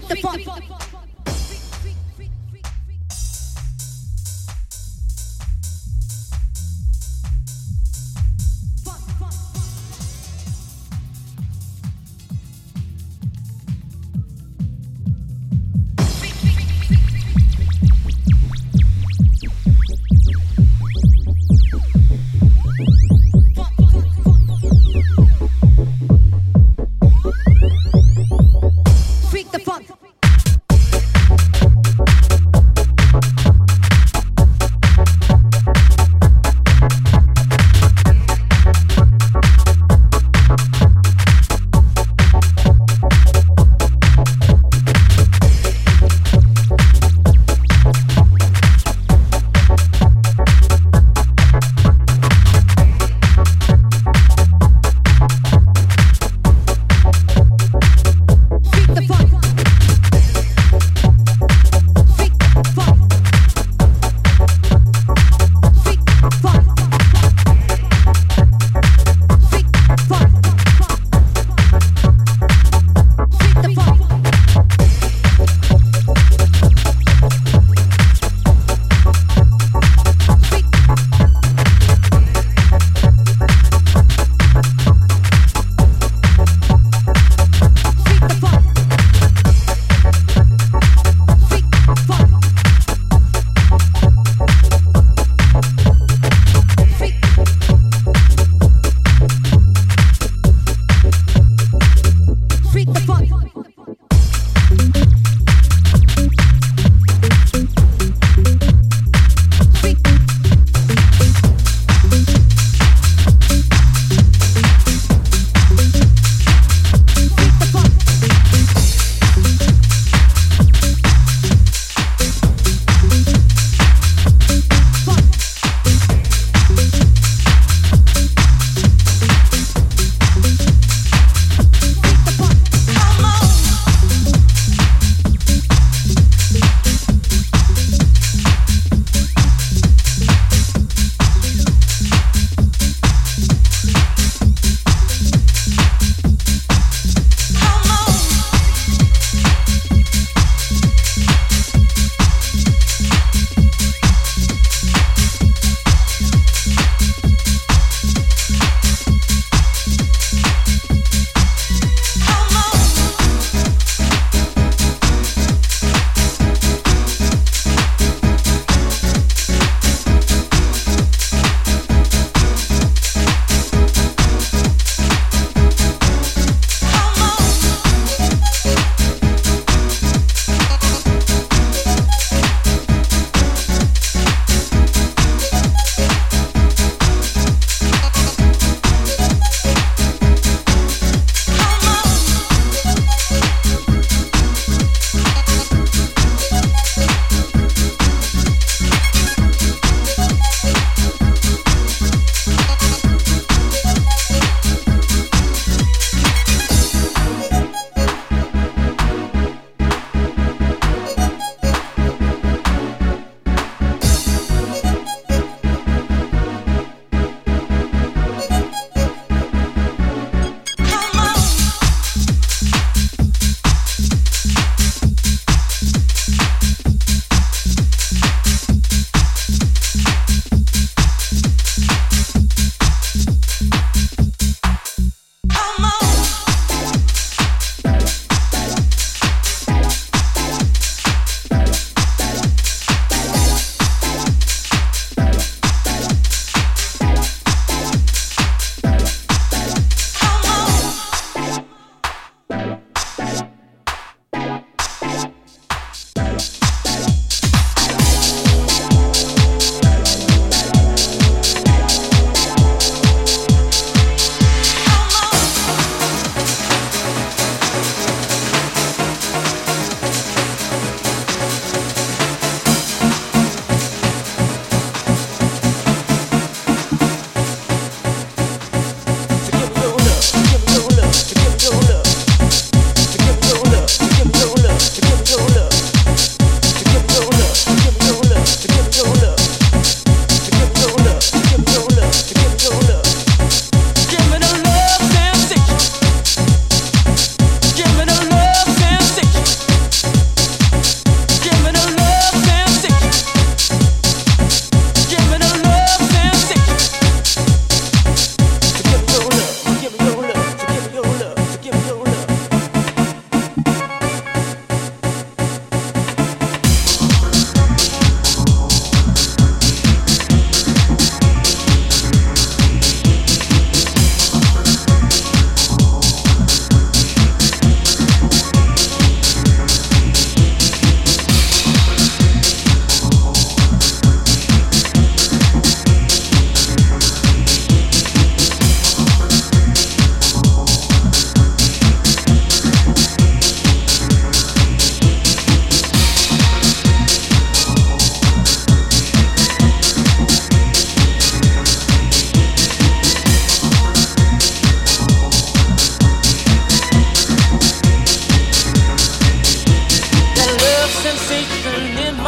freak the fuck. Freak the funk.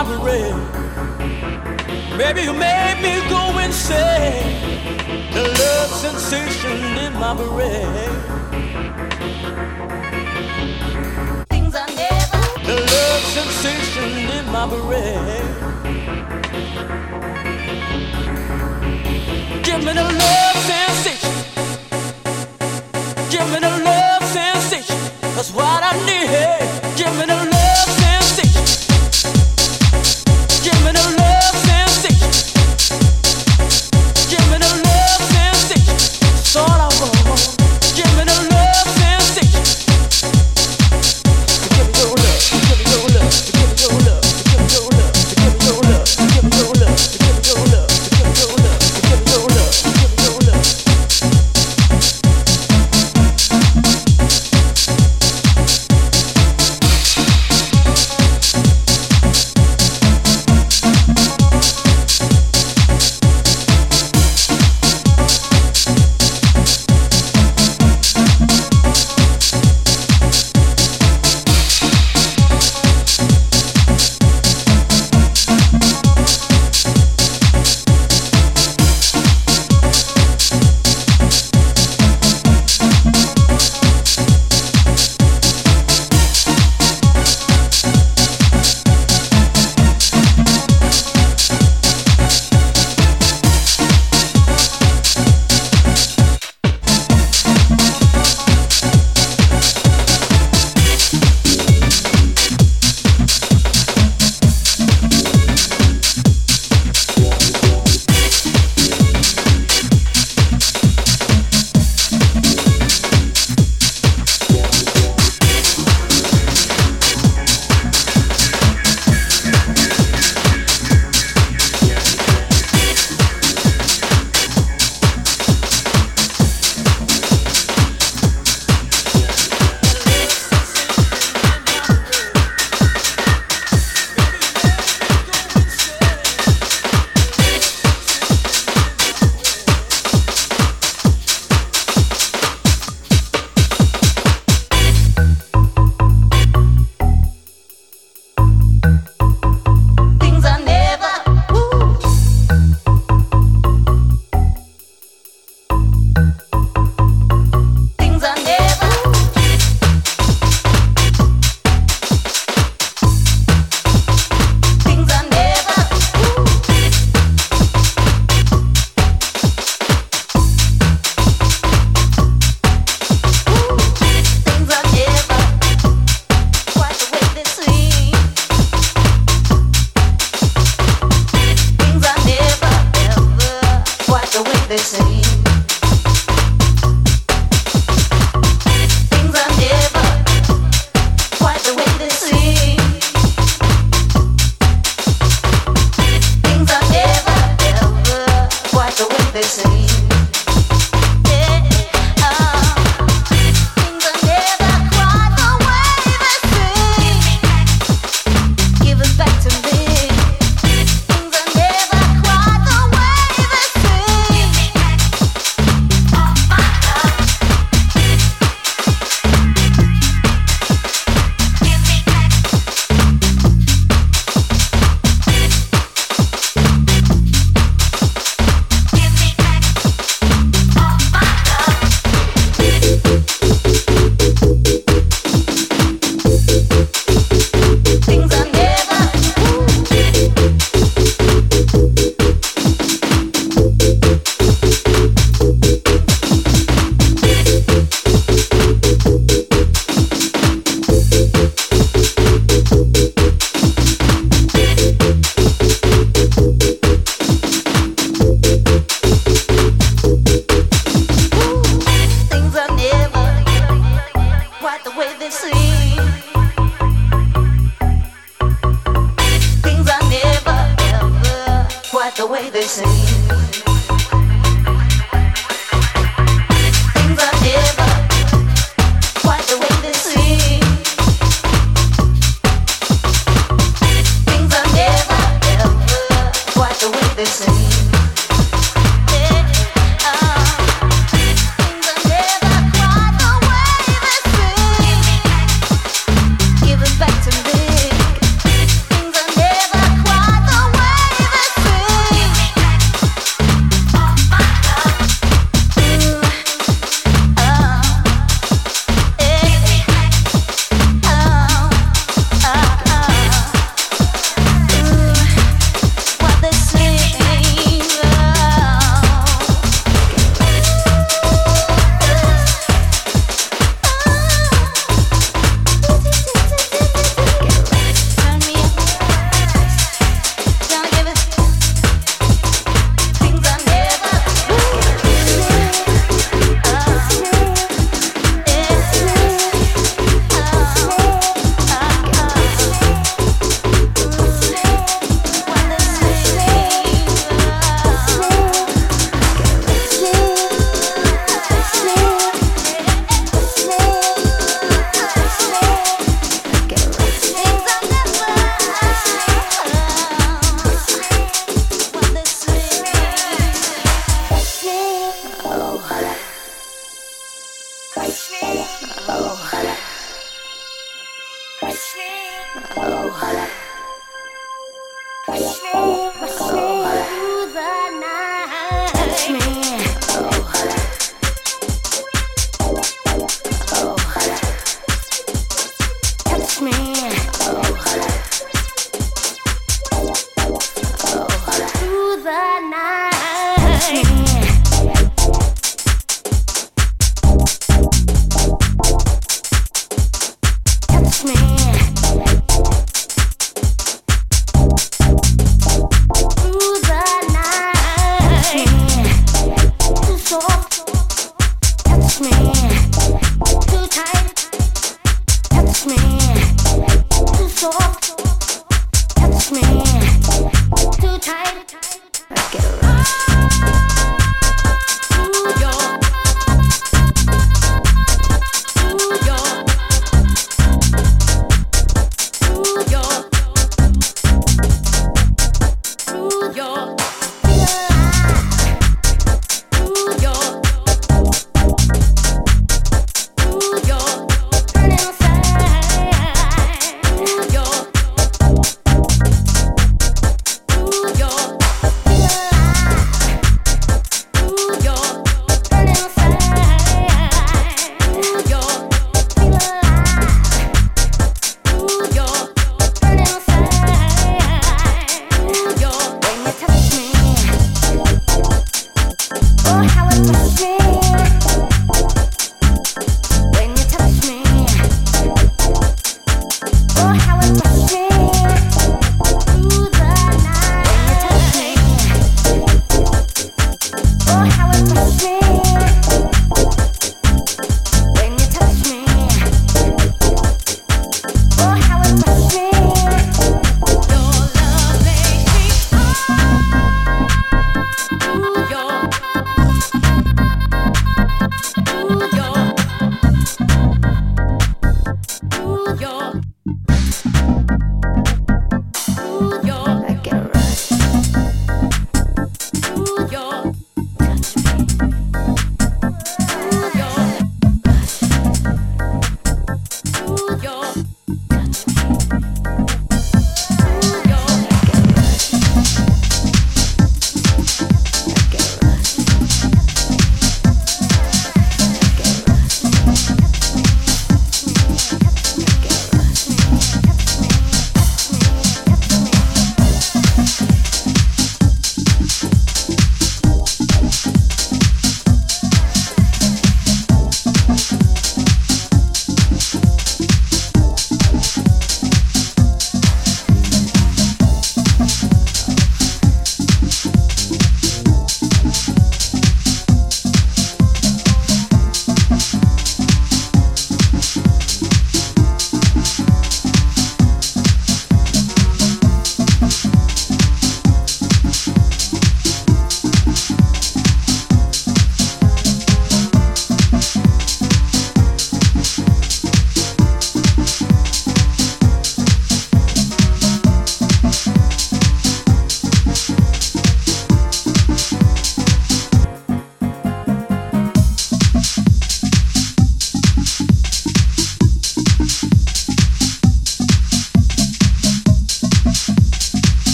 robbery. Maybe you made me go insane. The love sensation in my brain. Things I never. The love sensation in my brain. Give me the love sensation. Give me the love sensation. That's what I need. Give me the love sensation. Give me the love sensation. Give me the love sensation. That's all I want. Give me the love sensation. Give me your love. Give me your love. Give me your love. Give me your love. Give me your love. Give me your love. Give me your love. Give me your love. Give me your love. Give me your love. Back to me. Things I never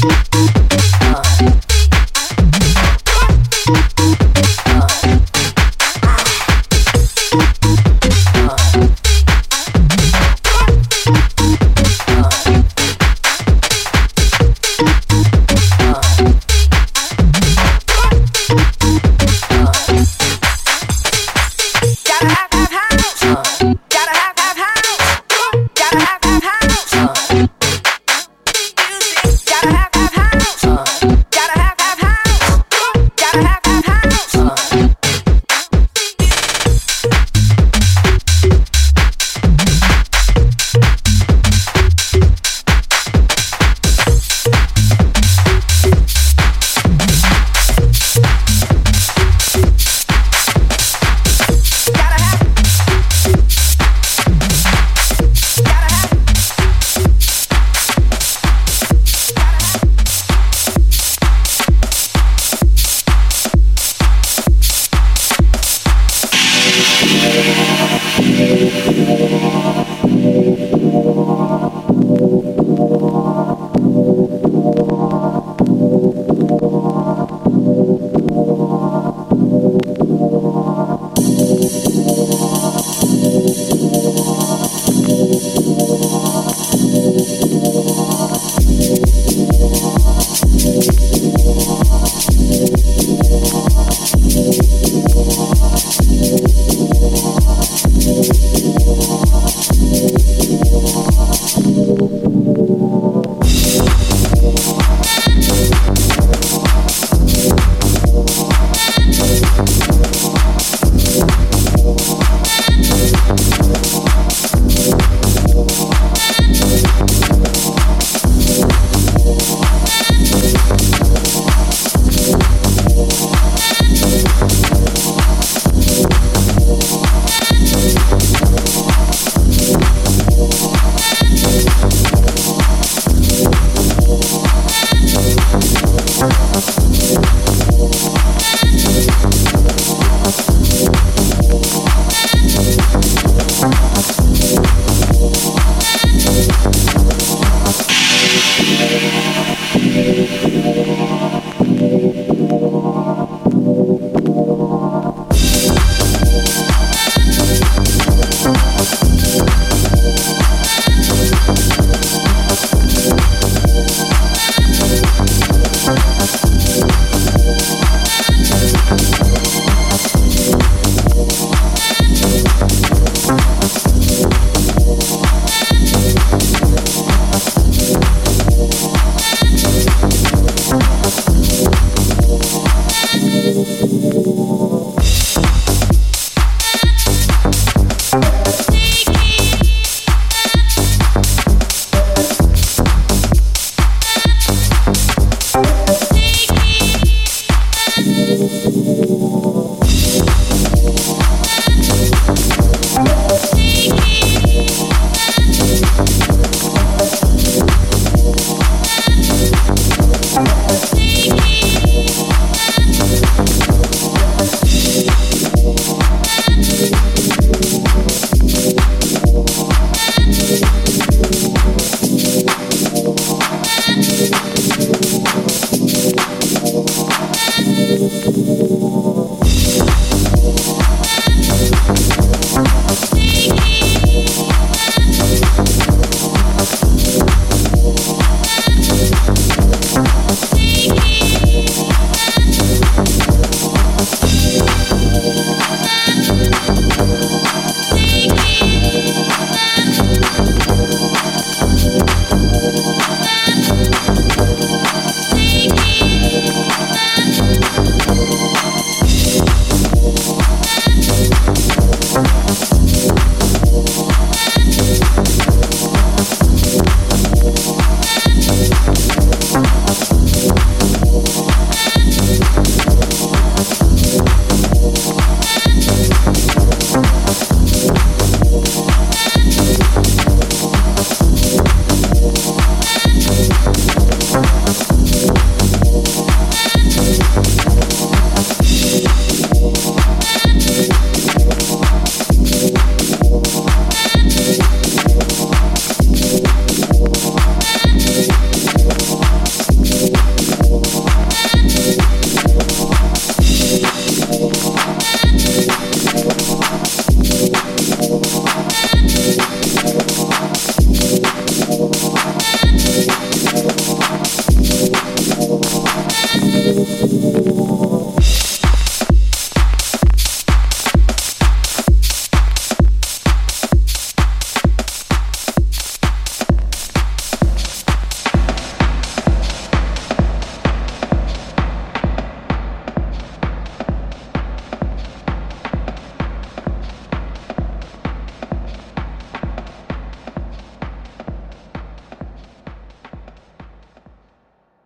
Gotta have house. Music, gotta have.